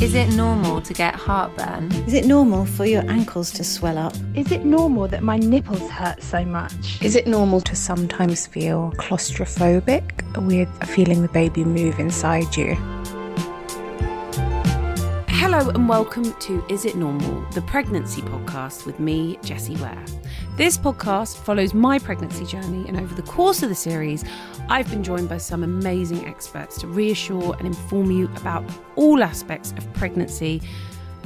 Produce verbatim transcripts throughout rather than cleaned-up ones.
Is it normal to get heartburn? Is it normal for your ankles to swell up? Is it normal that my nipples hurt so much? Is it normal to sometimes feel claustrophobic with feeling the baby move inside you? Hello and welcome to Is It Normal, the pregnancy podcast with me, Jessie Ware. This podcast follows my pregnancy journey, and over the course of the series, I've been joined by some amazing experts to reassure and inform you about all aspects of pregnancy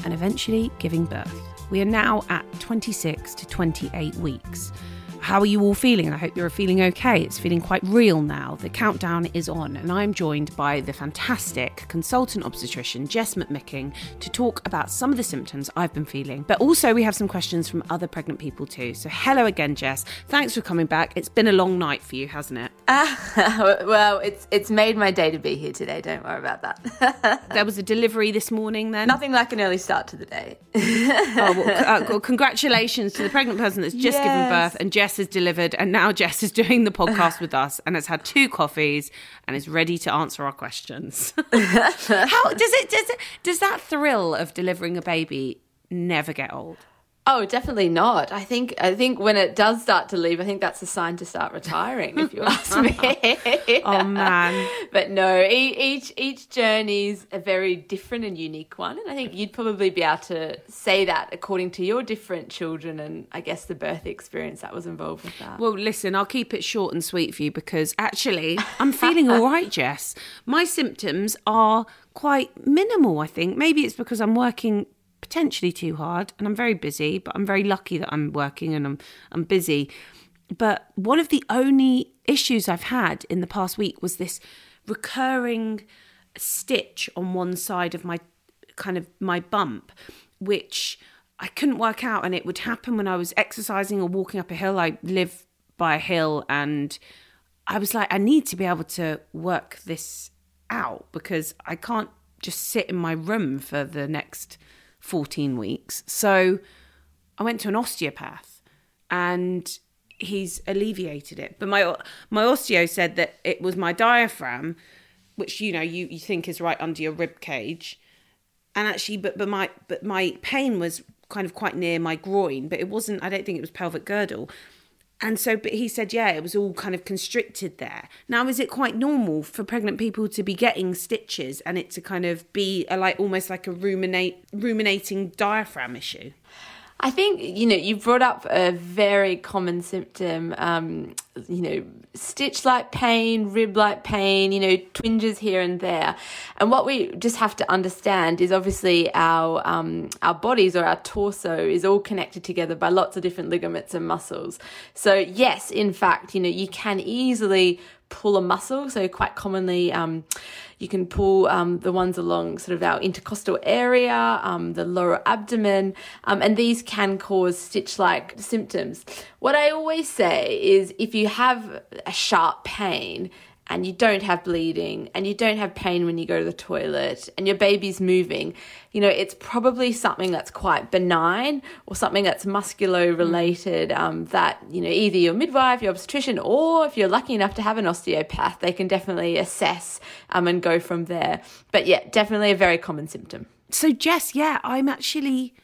and eventually giving birth. We are now at twenty-six to twenty-eight weeks. How are you all feeling? I hope you're feeling okay. It's feeling quite real now. The countdown is on, and I'm joined by the fantastic consultant obstetrician Jess McMicking to talk about some of the symptoms I've been feeling. But also we have some questions from other pregnant people too. So hello again, Jess. Thanks for coming back. It's been a long night for you, hasn't it? Uh, well, it's it's made my day to be here today. Don't worry about that. There was a delivery this morning then? Nothing like an early start to the day. oh, well, uh, well, congratulations to the pregnant person that's just yes. given birth, and Jess has delivered, and now Jess is doing the podcast with us and has had two coffees and is ready to answer our questions. How does it does it does that thrill of delivering a baby never get old? Oh, definitely not. I think I think when it does start to leave, I think that's a sign to start retiring, if you ask me. Oh man! But no, each each journey's a very different and unique one, and I think you'd probably be able to say that according to your different children, and I guess the birth experience that was involved with that. Well, listen, I'll keep it short and sweet for you because actually, I'm feeling all right, Jess. My symptoms are quite minimal. I think maybe it's because I'm working potentially too hard, and I'm very busy, but I'm very lucky that I'm working and I'm I'm busy. But one of the only issues I've had in the past week was this recurring stitch on one side of my kind of my bump, which I couldn't work out, and it would happen when I was exercising or walking up a hill. I live by a hill, and I was like, I need to be able to work this out because I can't just sit in my room for the next fourteen weeks. So I went to an osteopath and he's alleviated it. But my my osteo said that it was my diaphragm, which, you know, you, you think is right under your rib cage. And actually, but, but my but my pain was kind of quite near my groin, but it wasn't, I don't think it was pelvic girdle. And so, but he said, yeah, it was all kind of constricted there. Now, is it quite normal for pregnant people to be getting stitches and it to kind of be a, like almost like a ruminate, ruminating diaphragm issue? I think, you know, you brought up a very common symptom, um, you know, stitch-like pain, rib-like pain, you know, twinges here and there. And what we just have to understand is obviously our um, our bodies or our torso is all connected together by lots of different ligaments and muscles. So yes, in fact, you know, you can easily pull a muscle. So quite commonly um, you can pull um, the ones along sort of our intercostal area, um, the lower abdomen, um, and these can cause stitch-like symptoms. What I always say is if you have a sharp pain and you don't have bleeding and you don't have pain when you go to the toilet and your baby's moving, you know, it's probably something that's quite benign or something that's musculo-related, um, that, you know, either your midwife, your obstetrician, or if you're lucky enough to have an osteopath, they can definitely assess um, and go from there. But yeah, definitely a very common symptom. So Jess, yeah, I'm actually,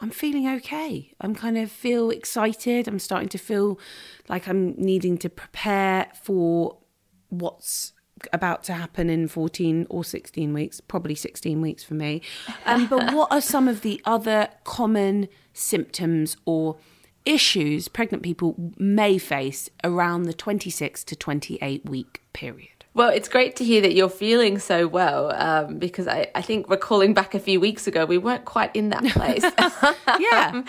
I'm feeling okay. I'm kind of feel excited. I'm starting to feel like I'm needing to prepare for what's about to happen in fourteen or sixteen weeks, probably sixteen weeks for me. Um, but what are some of the other common symptoms or issues pregnant people may face around the twenty-six to twenty-eight week period? Well, it's great to hear that you're feeling so well, um, because I, I think recalling back a few weeks ago, we weren't quite in that place. yeah.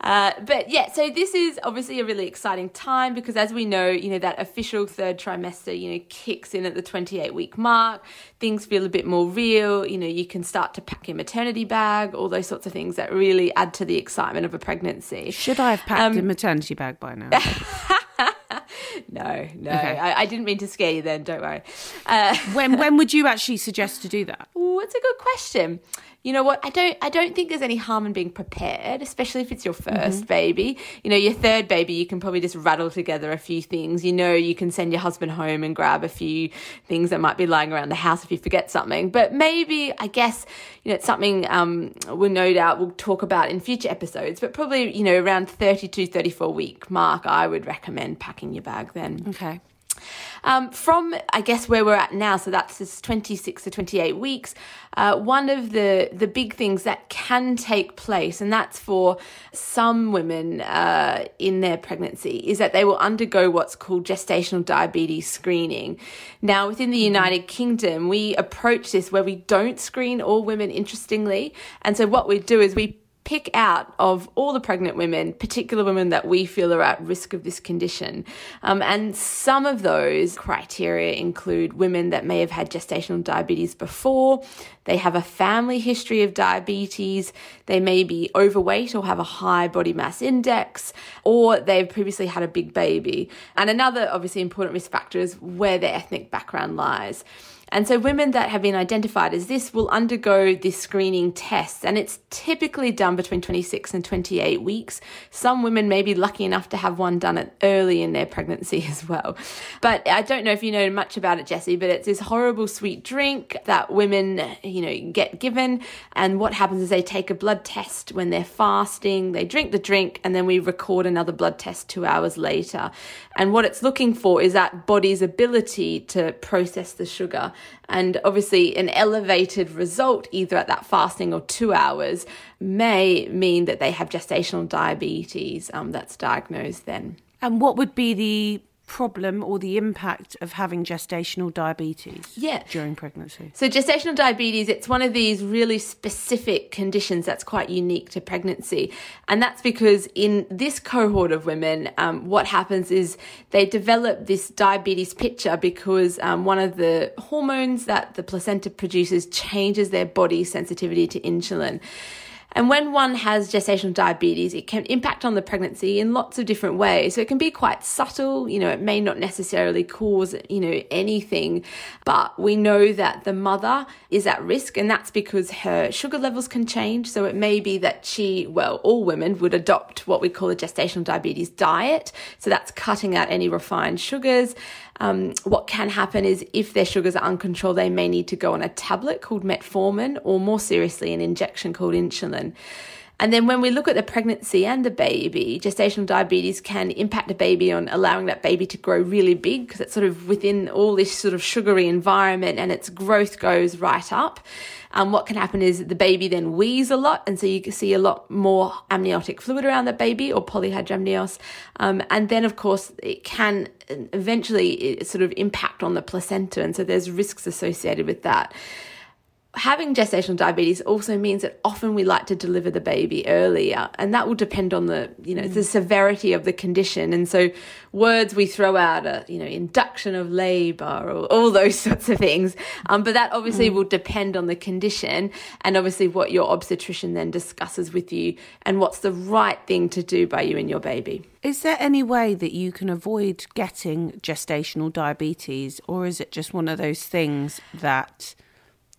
uh, but yeah, so this is obviously a really exciting time because, as we know, you know, that official third trimester, you know, kicks in at the twenty-eight week mark. Things feel a bit more real. You know, you can start to pack your maternity bag, all those sorts of things that really add to the excitement of a pregnancy. Should I have packed um, a maternity bag by now? No, no, okay. I, I didn't mean to scare you then, don't worry. Uh, when when would you actually suggest to do that? Oh, it's a good question. You know what, I don't I don't think there's any harm in being prepared, especially if it's your first mm-hmm. baby. You know, your third baby, you can probably just rattle together a few things. You know, you can send your husband home and grab a few things that might be lying around the house if you forget something. But maybe, I guess, you know, it's something um, we'll no doubt we'll talk about in future episodes, but probably, you know, around thirty-two, thirty-four week mark, I would recommend packing your bag then. Okay. Um, from, I guess, where we're at now, so that's this twenty-six to twenty-eight weeks, uh, one of the, the big things that can take place, and that's for some women uh, in their pregnancy, is that they will undergo what's called gestational diabetes screening. Now, within the United Kingdom, we approach this where we don't screen all women, interestingly. And so what we do is we pick out of all the pregnant women, particular women that we feel are at risk of this condition. Um, and some of those criteria include women that may have had gestational diabetes before, they have a family history of diabetes, they may be overweight or have a high body mass index, or they've previously had a big baby. And another obviously important risk factor is where their ethnic background lies. And so women that have been identified as this will undergo this screening test, and it's typically done between twenty-six and twenty-eight weeks. Some women may be lucky enough to have one done early in their pregnancy as well. But I don't know if you know much about it, Jessie, but it's this horrible sweet drink that women, you know, get given. And what happens is they take a blood test when they're fasting, they drink the drink, and then we record another blood test two hours later. And what it's looking for is that body's ability to process the sugar. And obviously an elevated result either at that fasting or two hours may mean that they have gestational diabetes um, that's diagnosed then. And what would be the problem or the impact of having gestational diabetes yeah. during pregnancy? So gestational diabetes, it's one of these really specific conditions that's quite unique to pregnancy. And that's because in this cohort of women, um, what happens is they develop this diabetes picture because um, one of the hormones that the placenta produces changes their body's sensitivity to insulin. And when one has gestational diabetes, it can impact on the pregnancy in lots of different ways. So it can be quite subtle, you know, it may not necessarily cause, you know, anything, but we know that the mother is at risk, and that's because her sugar levels can change. So it may be that she, well, all women would adopt what we call a gestational diabetes diet. So that's cutting out any refined sugars. Um, what can happen is if their sugars are uncontrolled, they may need to go on a tablet called metformin or, more seriously, an injection called insulin. And then when we look at the pregnancy and the baby, gestational diabetes can impact the baby on allowing that baby to grow really big because it's sort of within all this sort of sugary environment and its growth goes right up. And um, what can happen is the baby then wheezes a lot, and so you can see a lot more amniotic fluid around the baby, or polyhydramnios. Um, and then, of course, it can eventually it sort of impact on the placenta, and so there's risks associated with that. Having gestational diabetes also means that often we like to deliver the baby earlier, and that will depend on the, you know, mm. the severity of the condition. And so words we throw out are, you know, induction of labour or all those sorts of things. Um, but that obviously mm. will depend on the condition and obviously what your obstetrician then discusses with you and what's the right thing to do by you and your baby. Is there any way that you can avoid getting gestational diabetes, or is it just one of those things that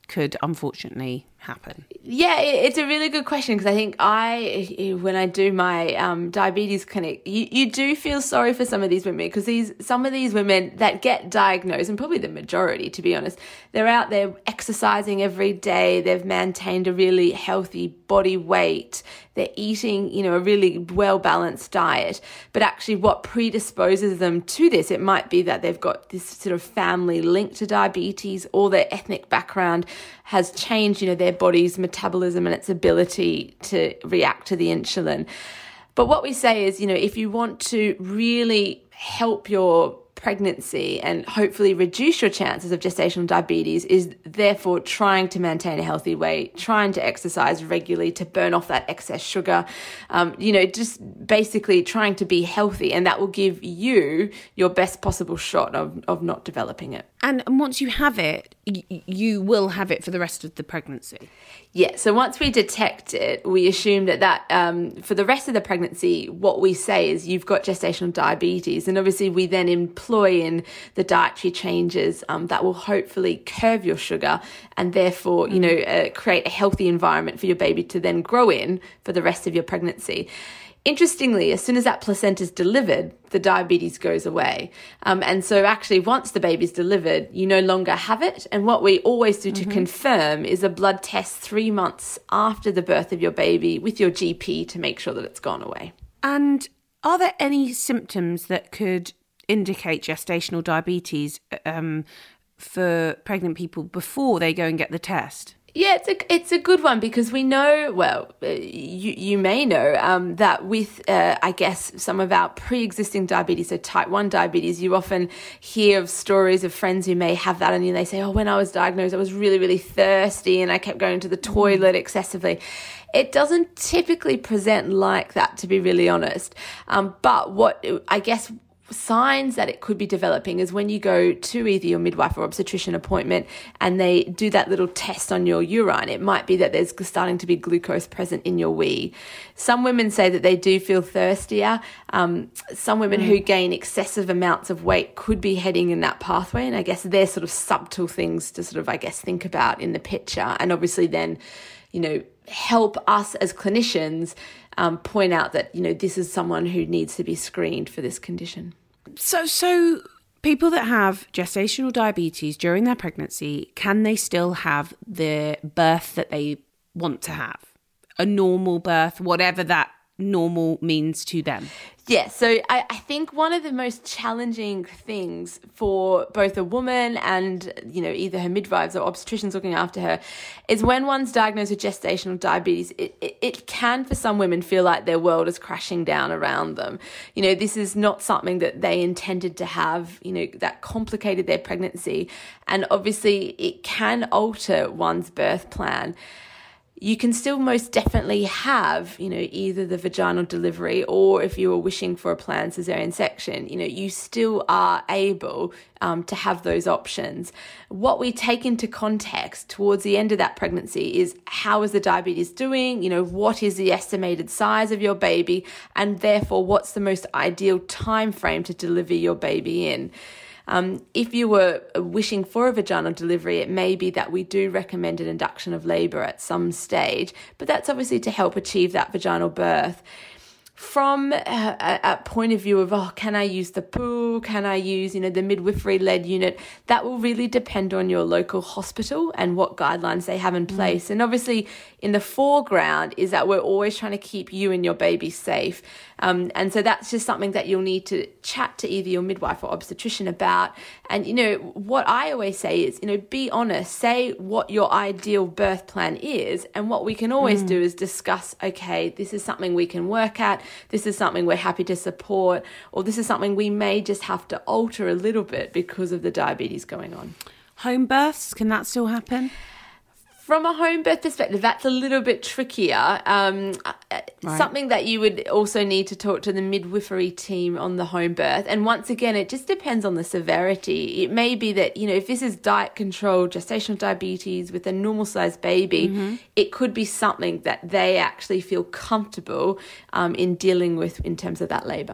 could unfortunately happen? Yeah, it's a really good question, because I think I, when I do my um, diabetes clinic, you, you do feel sorry for some of these women, because these some of these women that get diagnosed, and probably the majority, to be honest, they're out there exercising every day. They've maintained a really healthy body weight. They're eating, you know, a really well-balanced diet. But actually what predisposes them to this, it might be that they've got this sort of family link to diabetes, or their ethnic background has changed, you know, their body's metabolism and its ability to react to the insulin. But what we say is, you know, if you want to really help your pregnancy and hopefully reduce your chances of gestational diabetes, is therefore trying to maintain a healthy weight, trying to exercise regularly to burn off that excess sugar, um, you know, just basically trying to be healthy, and that will give you your best possible shot of, of not developing it. And once you have it, you will have it for the rest of the pregnancy? Yeah, so once we detect it, we assume that, that um, for the rest of the pregnancy, what we say is you've got gestational diabetes, and obviously we then employ in the dietary changes um, that will hopefully curb your sugar and therefore, you know, uh, create a healthy environment for your baby to then grow in for the rest of your pregnancy. Interestingly, as soon as that placenta is delivered, the diabetes goes away. Um, and so actually, once the baby's delivered, you no longer have it. And what we always do to mm-hmm. confirm is a blood test three months after the birth of your baby with your G P to make sure that it's gone away. And are there any symptoms that could indicate gestational diabetes um, for pregnant people before they go and get the test? Yeah, it's a, it's a good one, because we know, well, you you may know um, that with, uh, I guess, some of our pre-existing diabetes, so type one diabetes, you often hear of stories of friends who may have that, and they say, oh, when I was diagnosed, I was really, really thirsty and I kept going to the toilet excessively. It doesn't typically present like that, to be really honest. Um, but what I guess... signs that it could be developing is when you go to either your midwife or obstetrician appointment and they do that little test on your urine. It might be that there's starting to be glucose present in your wee. Some women say that they do feel thirstier. Um, some women mm. who gain excessive amounts of weight could be heading in that pathway, and I guess they're sort of subtle things to sort of, I guess, think about in the picture, and obviously then, you know, help us as clinicians um, point out that, you know, this is someone who needs to be screened for this condition. So, so people that have gestational diabetes during their pregnancy, can they still have the birth that they want to have? A normal birth, whatever that normal means to them? Yeah, so I, I think one of the most challenging things for both a woman and, you know, either her midwives or obstetricians looking after her is when one's diagnosed with gestational diabetes, it, it, it can for some women feel like their world is crashing down around them. You know, this is not something that they intended to have, you know, that complicated their pregnancy. And obviously it can alter one's birth plan. You can still most definitely have, you know, either the vaginal delivery, or if you were wishing for a planned cesarean section, you know, you still are able um, to have those options. What we take into context towards the end of that pregnancy is how is the diabetes doing, you know, what is the estimated size of your baby, and therefore what's the most ideal time frame to deliver your baby in. Um, if you were wishing for a vaginal delivery, it may be that we do recommend an induction of labour at some stage, but that's obviously to help achieve that vaginal birth. From a, a point of view of, oh, can I use the pool? Can I use, you know, the midwifery-led unit? That will really depend on your local hospital and what guidelines they have in place. Mm-hmm. And obviously in the foreground is that we're always trying to keep you and your baby safe. Um, and so that's just something that you'll need to chat to either your midwife or obstetrician about. And, you know, what I always say is, you know, be honest, say what your ideal birth plan is. And what we can always mm. do is discuss, okay, this is something we can work at. This is something we're happy to support, or this is something we may just have to alter a little bit because of the diabetes going on. Home births, can that still happen? From a home birth perspective, that's a little bit trickier. Um, right. Something that you would also need to talk to the midwifery team on the home birth. And once again, it just depends on the severity. It may be that, you know, if this is diet control, gestational diabetes with a normal sized baby, mm-hmm. it could be something that they actually feel comfortable um, in dealing with in terms of that labour.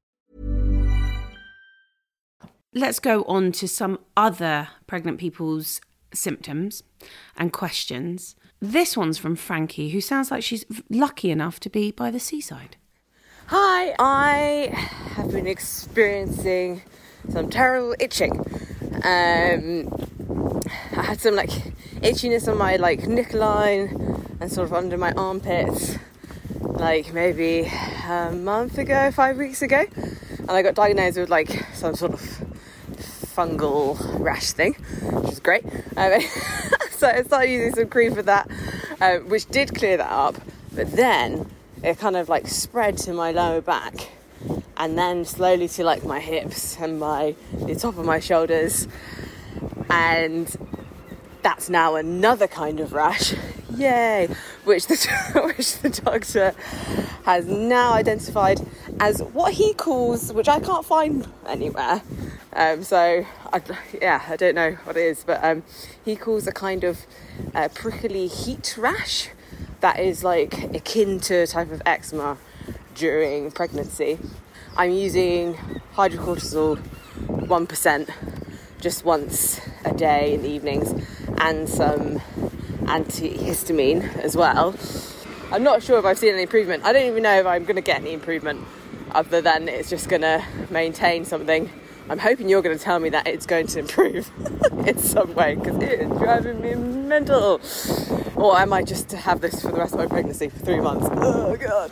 Let's go on to some other pregnant people's symptoms and questions. This one's from Frankie, who sounds like she's lucky enough to be by the seaside. Hi, I have been experiencing some terrible itching. Um, I had some like itchiness on my like neckline and sort of under my armpits, like maybe a month ago, five weeks ago, and I got diagnosed with like some sort of fungal rash thing, which is great. Um, so I started using some cream for that, uh, which did clear that up, but then it kind of like spread to my lower back and then slowly to like my hips and my the top of my shoulders, and that's now another kind of rash, yay, which the which the doctor has now identified as what he calls, which I can't find anywhere, um so I, yeah I don't know what it is, but um he calls a kind of uh, prickly heat rash that is like akin to a type of eczema during pregnancy. I'm using hydrocortisol one percent just once a day in the evenings and some antihistamine as well. I'm not sure if I've seen any improvement. I don't even know if I'm going to get any improvement other than it's just going to maintain something. I'm hoping you're going to tell me that it's going to improve in some way, because it is driving me mental. Or I might just have this for the rest of my pregnancy for three months. Oh, God.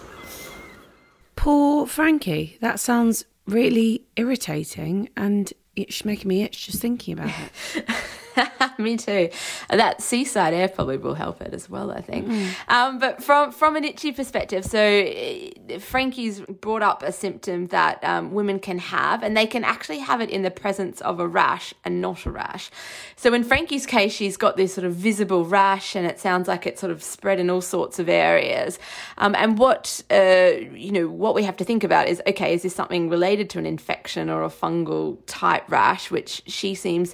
Poor Frankie. That sounds really irritating, and it's making me itch just thinking about it. Me too. That seaside air probably will help it as well, I think. Mm. Um, but from, from an itchy perspective, so Frankie's brought up a symptom that um, women can have, and they can actually have it in the presence of a rash and not a rash. So in Frankie's case, she's got this sort of visible rash, and it sounds like it's sort of spread in all sorts of areas. Um, and what uh, you know, what we have to think about is, okay, is this something related to an infection or a fungal type rash, which she seems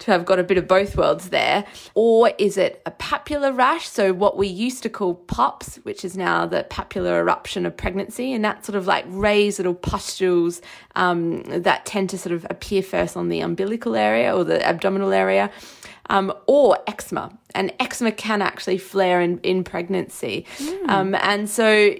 to have got a bit of both worlds there, or is it a papular rash? So what we used to call PUPPs, which is now the papular eruption of pregnancy, and that's sort of like raised little pustules um, that tend to sort of appear first on the umbilical area or the abdominal area, um, or eczema. And eczema can actually flare in, in pregnancy. Mm. Um, and so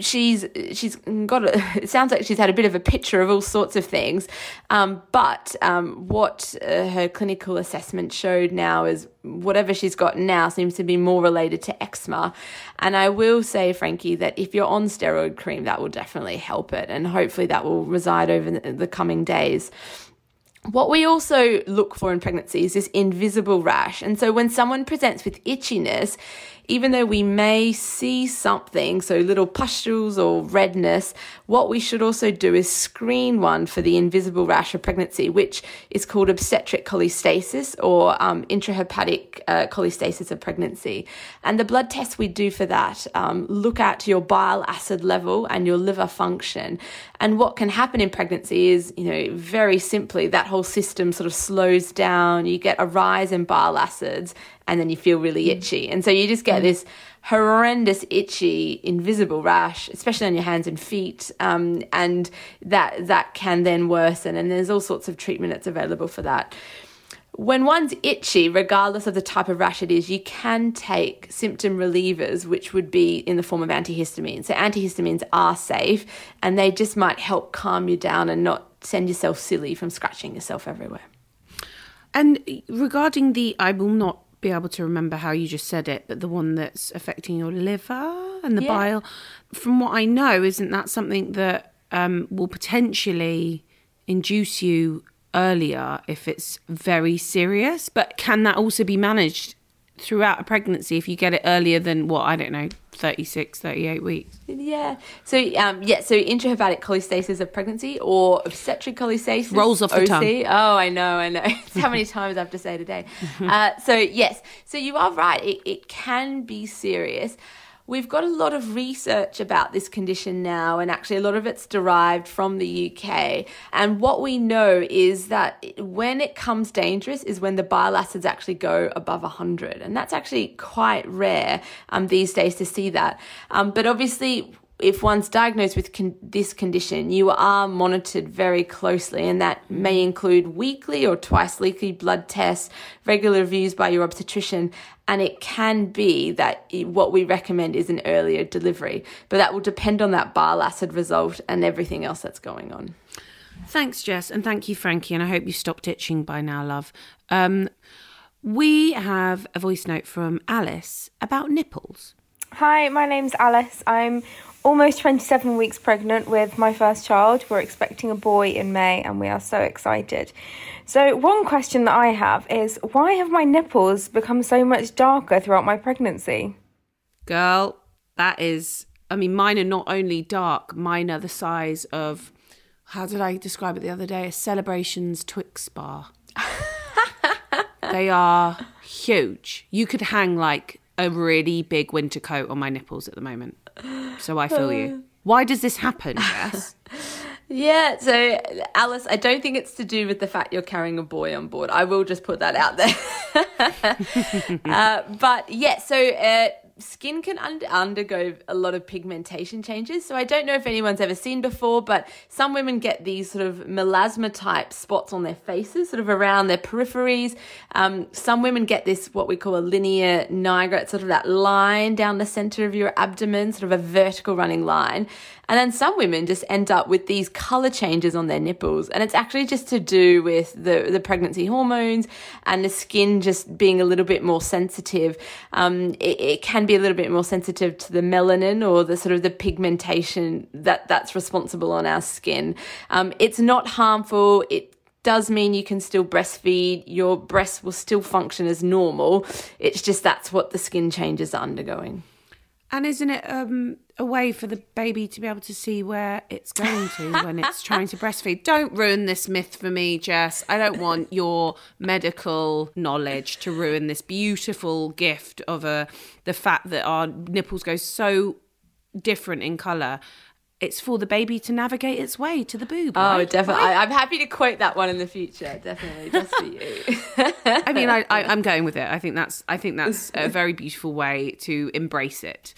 she's she's got a, it sounds like she's had a bit of a picture of all sorts of things, um, but um, what uh, her clinical assessment showed now is whatever she's got now seems to be more related to eczema. And I will say, Frankie, that if you're on steroid cream, that will definitely help it, and hopefully that will reside over the coming days. What we also look for in pregnancy is this invisible rash. And so when someone presents with itchiness, even though we may see something, so little pustules or redness, what we should also do is screen one for the invisible rash of pregnancy, which is called obstetric cholestasis or um, intrahepatic uh, cholestasis of pregnancy. And the blood tests we do for that um, look at your bile acid level and your liver function. And what can happen in pregnancy is, you know, very simply that whole system sort of slows down, you get a rise in bile acids, and then you feel really itchy. And so you just get this horrendous, itchy, invisible rash, especially on your hands and feet, um, and that that can then worsen. And there's all sorts of treatment that's available for that. When one's itchy, regardless of the type of rash it is, you can take symptom relievers, which would be in the form of antihistamines. So antihistamines are safe, and they just might help calm you down and not send yourself silly from scratching yourself everywhere. And regarding the, I will not be able to remember how you just said it, but the one that's affecting your liver and the yeah. bile, from what I know, isn't that something that um, will potentially induce you earlier if it's very serious? But can that also be managed throughout a pregnancy if you get it earlier than what, I don't know, thirty-six, thirty-eight weeks? Yeah. So, um, yeah, so intrahepatic cholestasis of pregnancy or obstetric cholestasis. Rolls off the O C. Tongue. Oh, I know, I know. It's how many times I have to say today. Uh, so, yes, so you are right. It, it can be serious. We've got a lot of research about this condition now, and actually a lot of it's derived from the U K. And what we know is that when it comes dangerous is when the bile acids actually go above one hundred. And that's actually quite rare um, these days to see that. Um, but obviously, if one's diagnosed with con- this condition, you are monitored very closely, and that may include weekly or twice weekly blood tests, regular reviews by your obstetrician, and it can be that what we recommend is an earlier delivery, but that will depend on that bile acid result and everything else that's going on. Thanks, Jess, and thank you, Frankie, and I hope you've stopped itching by now, love. Um, we have a voice note from Alice about nipples. Hi, my name's Alice. I'm almost twenty-seven weeks pregnant with my first child. We're expecting a boy in May and we are so excited. So one question that I have is, why have my nipples become so much darker throughout my pregnancy? Girl, that is, I mean, mine are not only dark, mine are the size of, how did I describe it the other day? A Celebrations Twix bar. They are huge. You could hang like a really big winter coat on my nipples at the moment. So I feel you. Why does this happen, Jess? Yeah, so Alice, I don't think it's to do with the fact you're carrying a boy on board. I will just put that out there. uh, but yeah, so uh, skin can under- undergo a lot of pigmentation changes. So I don't know if anyone's ever seen before, but some women get these sort of melasma type spots on their faces, sort of around their peripheries. Um, some women get this, what we call a linea nigra. It's sort of that line down the center of your abdomen, sort of a vertical running line. And then some women just end up with these color changes on their nipples. And it's actually just to do with the, the pregnancy hormones and the skin just being a little bit more sensitive. Um, it, it can be a little bit more sensitive to the melanin or the sort of the pigmentation that, that's responsible on our skin. Um, it's not harmful. It does mean you can still breastfeed. Your breasts will still function as normal. It's just that's what the skin changes are undergoing. And isn't it um, a way for the baby to be able to see where it's going to when it's trying to breastfeed? Don't ruin this myth for me, Jess. I don't want your medical knowledge to ruin this beautiful gift of a, the fact that our nipples go so different in colour. It's for the baby to navigate its way to the boob. Oh, right? Definitely. Right? I, I'm happy to quote that one in the future. Definitely, just for you. I mean, I, I, I'm going with it. I think that's. I think that's a very beautiful way to embrace it.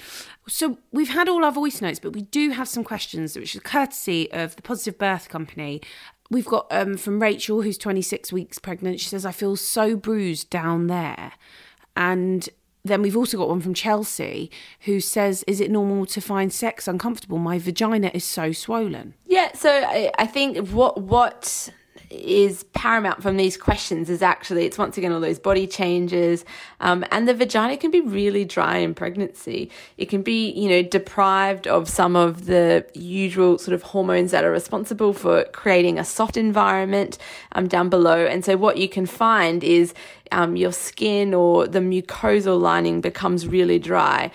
So we've had all our voice notes, but we do have some questions, which is courtesy of the Positive Birth Company. We've got um, from Rachel, who's twenty-six weeks pregnant. She says, "I feel so bruised down there," and then we've also got one from Chelsea who says, is it normal to find sex uncomfortable? My vagina is so swollen. Yeah, so I, I think what what is paramount from these questions is actually, it's once again all those body changes, um, and the vagina can be really dry in pregnancy. It can be, you know, deprived of some of the usual sort of hormones that are responsible for creating a soft environment um, down below. And so what you can find is Um, your skin or the mucosal lining becomes really dry.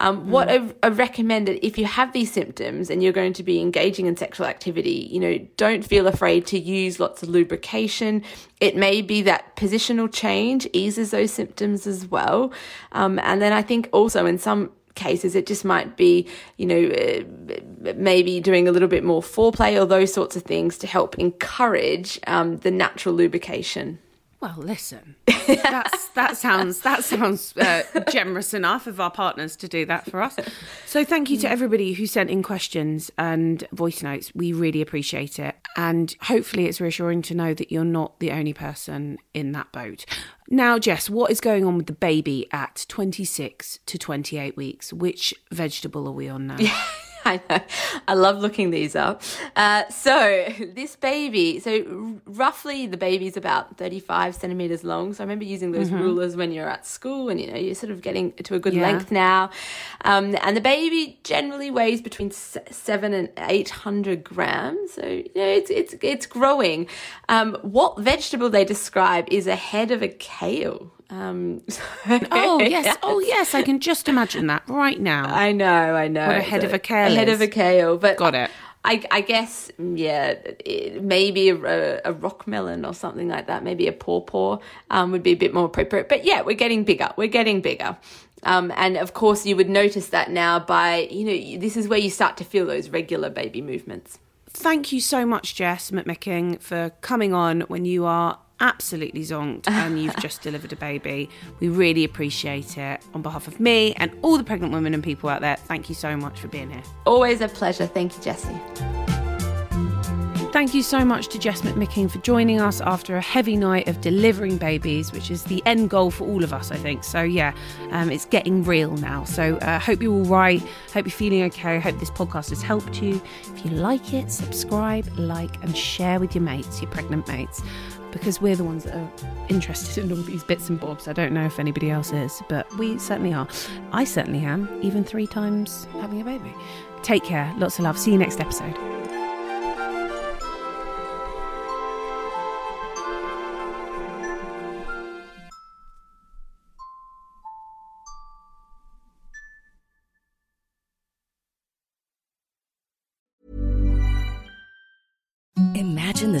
Um, what I, I recommend, if you have these symptoms and you're going to be engaging in sexual activity, you know, don't feel afraid to use lots of lubrication. It may be that positional change eases those symptoms as well. Um, and then I think also in some cases it just might be, you know, maybe doing a little bit more foreplay or those sorts of things to help encourage um, the natural lubrication. Well, listen, that's, that sounds that sounds uh, generous enough of our partners to do that for us. So thank you to everybody who sent in questions and voice notes. We really appreciate it. And hopefully it's reassuring to know that you're not the only person in that boat. Now, Jess, what is going on with the baby at twenty-six to twenty-eight weeks? Which vegetable are we on now? Yeah. I know. I love looking these up. Uh, so this baby, so roughly the baby's about thirty-five centimetres long. So I remember using those mm-hmm. rulers when you're at school and, you know, you're sort of getting to a good yeah. length now. Um, and the baby generally weighs between seven and eight hundred grams. So, you know, it's, it's, it's growing. Um, what vegetable they describe is a head of a kale. Um, so oh yes, oh yes, I can just imagine that right now. I know, I know. What a head so, of a kale. A head of a kale, but got it. I, I guess, yeah, it, maybe a, a rock melon or something like that. Maybe a pawpaw um, would be a bit more appropriate. But yeah, we're getting bigger. We're getting bigger. Um, and of course, you would notice that now by, you know, this is where you start to feel those regular baby movements. Thank you so much, Jess McMicking, for coming on when you are absolutely zonked and you've just delivered a baby. We really appreciate it. On behalf of me and all the pregnant women and people out there, thank you so much for being here. Always a pleasure. Thank you, Jessie. Thank you so much to Jess McMicking for joining us after a heavy night of delivering babies, which is the end goal for all of us, I think. So yeah, um, it's getting real now. So I uh, hope you're all right. Hope you're feeling okay. Hope this podcast has helped you. If you like it, subscribe, like, and share with your mates, your pregnant mates, because we're the ones that are interested in all these bits and bobs. I don't know if anybody else is, but we certainly are. I certainly am, even three times having a baby. Take care. Lots of love. See you next episode. Imagine the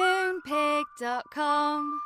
moonpig dot com